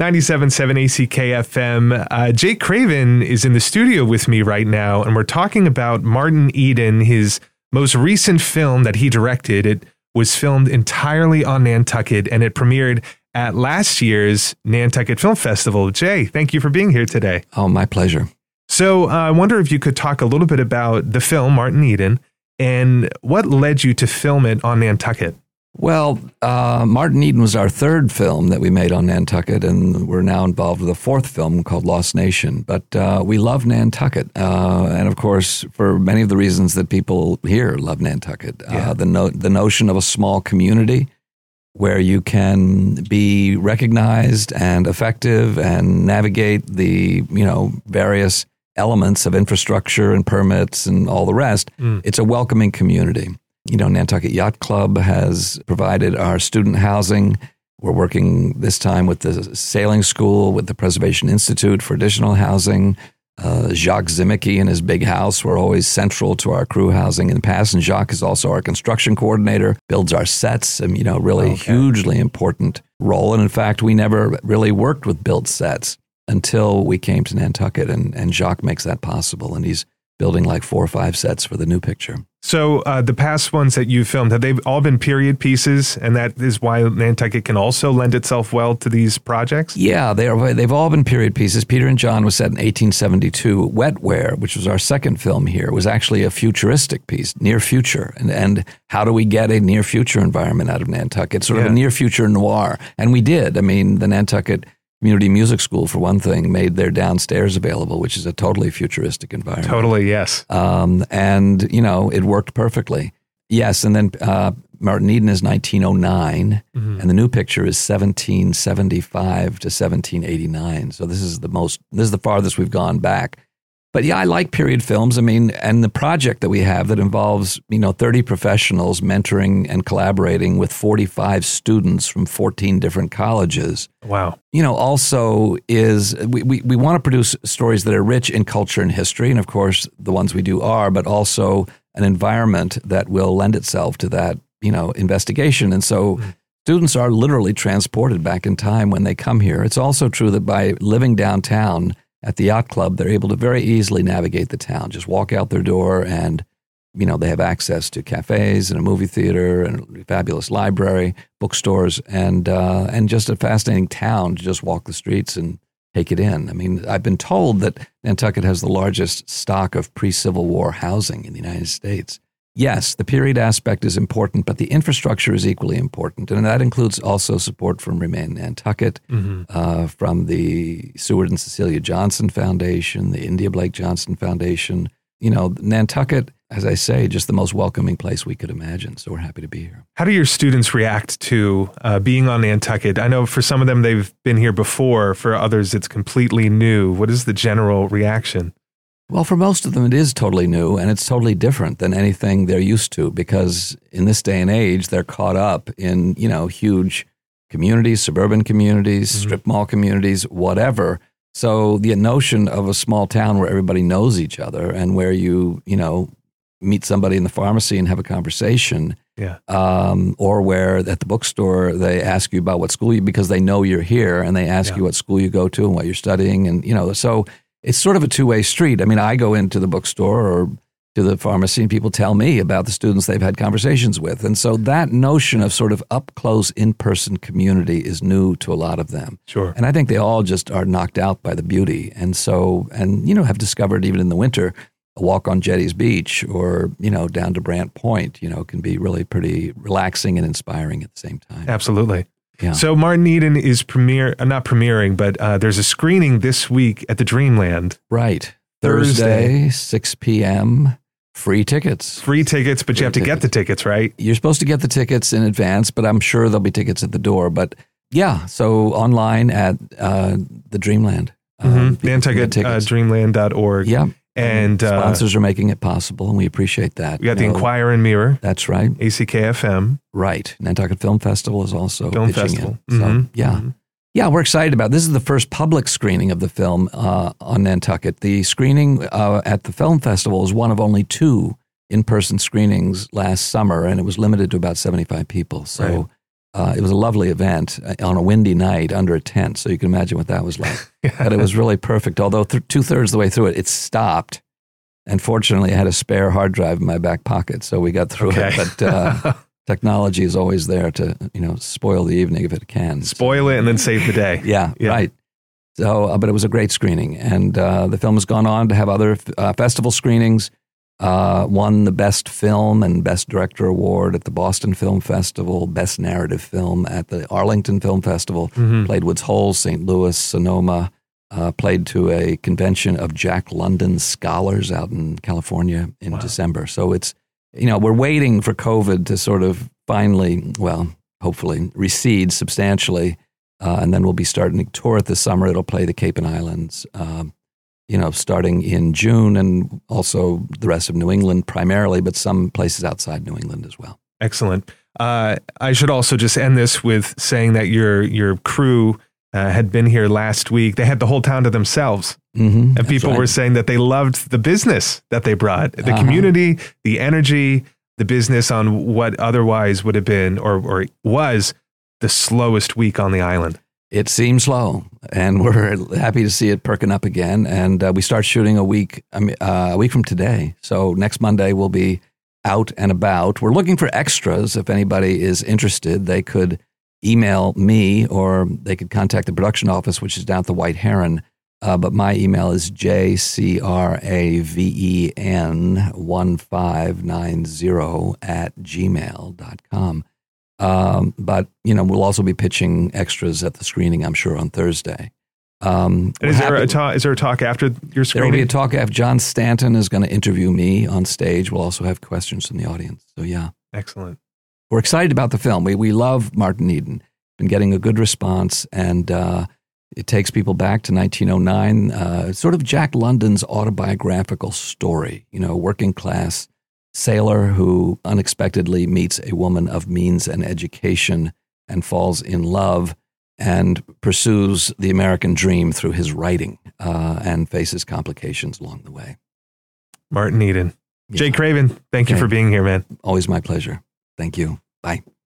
97.7 ACK-FM. Jay Craven is in the studio with me right now, and we're talking about Martin Eden, his most recent film that he directed. It was filmed entirely on Nantucket, and it premiered at last year's Nantucket Film Festival. Jay, thank you for being here today. Oh, my pleasure. So I wonder if you could talk a little bit about the film, Martin Eden, and what led you to film it on Nantucket? Well, Martin Eden was our third film that we made on Nantucket, and we're now involved with a fourth film called Lost Nation. But we love Nantucket, and of course, for many of the reasons that people here love Nantucket. Yeah. The notion of a small community where you can be recognized and effective and navigate the various elements of infrastructure and permits and all the rest. Mm. It's a welcoming community. Nantucket Yacht Club has provided our student housing. We're working this time with the sailing school, with the Preservation Institute for additional housing. Jacques Zimicki and his big house were always central to our crew housing in the past. And Jacques is also our construction coordinator, builds our sets, and, hugely important role. And in fact, we never really worked with built sets until we came to Nantucket, and Jacques makes that possible. And he's building like 4 or 5 sets for the new picture. So the past ones that you filmed, have they all been period pieces? And that is why Nantucket can also lend itself well to these projects? Yeah, they've all been period pieces. Peter and John was set in 1872. Wetware, which was our second film here, was actually a futuristic piece, near future. And how do we get a near future environment out of Nantucket? Sort of a near future noir. And we did. I mean, the Nantucket Community Music School, for one thing, made their downstairs available, which is a totally futuristic environment. Totally, yes. And, it worked perfectly. Yes, and then Martin Eden is 1909, mm-hmm. and the new picture is 1775 to 1789. So this is the farthest we've gone back. But yeah, I like period films. I mean, and the project that we have that involves, 30 professionals mentoring and collaborating with 45 students from 14 different colleges. Wow. Also is we want to produce stories that are rich in culture and history. And of course, the ones we do are, but also an environment that will lend itself to that, investigation. And so students are literally transported back in time when they come here. It's also true that by living downtown at the yacht club, they're able to very easily navigate the town. Just walk out their door and, they have access to cafes and a movie theater and a fabulous library, bookstores, and just a fascinating town to just walk the streets and take it in. I mean, I've been told that Nantucket has the largest stock of pre-Civil War housing in the United States. Yes, the period aspect is important, but the infrastructure is equally important. And that includes also support from Remain Nantucket, mm-hmm. From the Seward and Cecilia Johnson Foundation, the India Blake Johnson Foundation. Nantucket, as I say, just the most welcoming place we could imagine. So we're happy to be here. How do your students react to being on Nantucket? I know for some of them, they've been here before. For others, it's completely new. What is the general reaction? Well, for most of them, it is totally new, and it's totally different than anything they're used to, because in this day and age, they're caught up in, huge communities, suburban communities, mm-hmm. strip mall communities, whatever. So the notion of a small town where everybody knows each other and where you, meet somebody in the pharmacy and have a conversation, or where at the bookstore they ask you about what school because they know you're here, and they ask you what school you go to and what you're studying, and, so it's sort of a two-way street. I mean, I go into the bookstore or to the pharmacy and people tell me about the students they've had conversations with. And so that notion of sort of up-close, in-person community is new to a lot of them. Sure. And I think they all just are knocked out by the beauty. And so, have discovered even in the winter, a walk on Jetties Beach or, down to Brant Point, can be really pretty relaxing and inspiring at the same time. Absolutely. Yeah. So Martin Eden is there's a screening this week at the Dreamland. Right. Thursday, 6 p.m., free tickets. But you have to get the tickets, right? You're supposed to get the tickets in advance, but I'm sure there'll be tickets at the door. But yeah, so online at the Dreamland. Nantucket, dreamland.org. Yeah. And sponsors are making it possible, and we appreciate that. We got the Inquirer and Mirror. That's right. ACK-FM. Right. Nantucket Film Festival is also pitching in. Mm-hmm. So, yeah, we're excited about it. This is the first public screening of the film on Nantucket. The screening at the film festival is one of only 2 in-person screenings last summer, and it was limited to about 75 people. So It was a lovely event on a windy night under a tent, so you can imagine what that was like. But it was really perfect, although two-thirds of the way through it, it stopped. And fortunately, I had a spare hard drive in my back pocket, so we got through it. But technology is always there to, you know, spoil the evening if it can. Spoil it and then save the day. Yeah, right. So, but it was a great screening. And the film has gone on to have other festival screenings. Won the Best Film and Best Director Award at the Boston Film Festival, Best Narrative Film at the Arlington Film Festival, played Woods Hole, St. Louis, Sonoma, played to a convention of Jack London scholars out in California in December. So it's, you know, we're waiting for COVID to sort of finally, well, hopefully recede substantially, and then we'll be starting to tour it this summer. It'll play the Cape and Islands, you know, starting in June, and also the rest of New England primarily, but some places outside New England as well. Excellent. I should also just end this with saying that your crew had been here last week. They had the whole town to themselves. And people were saying that they loved the business that they brought, the community, the energy, the business on what otherwise would have been or was the slowest week on the island. It seems slow, and we're happy to see it perking up again. And we start shooting a week from today. So next Monday we'll be out and about. We're looking for extras. If anybody is interested, they could email me, or they could contact the production office, which is down at the White Heron. But my email is jcraven1590@gmail.com. But, you know, we'll also be pitching extras at the screening, I'm sure, on Thursday. Is there a talk after your screening? There will be a talk after. John Stanton is going to interview me on stage. We'll also have questions from the audience. So, yeah. Excellent. We're excited about the film. We love Martin Eden. Been getting a good response, and it takes people back to 1909. Sort of Jack London's autobiographical story, you know, working class sailor who unexpectedly meets a woman of means and education and falls in love and pursues the American dream through his writing and faces complications along the way. Martin Eden. Yeah. Jay Craven, thank you for being here, man. Always my pleasure. Thank you. Bye.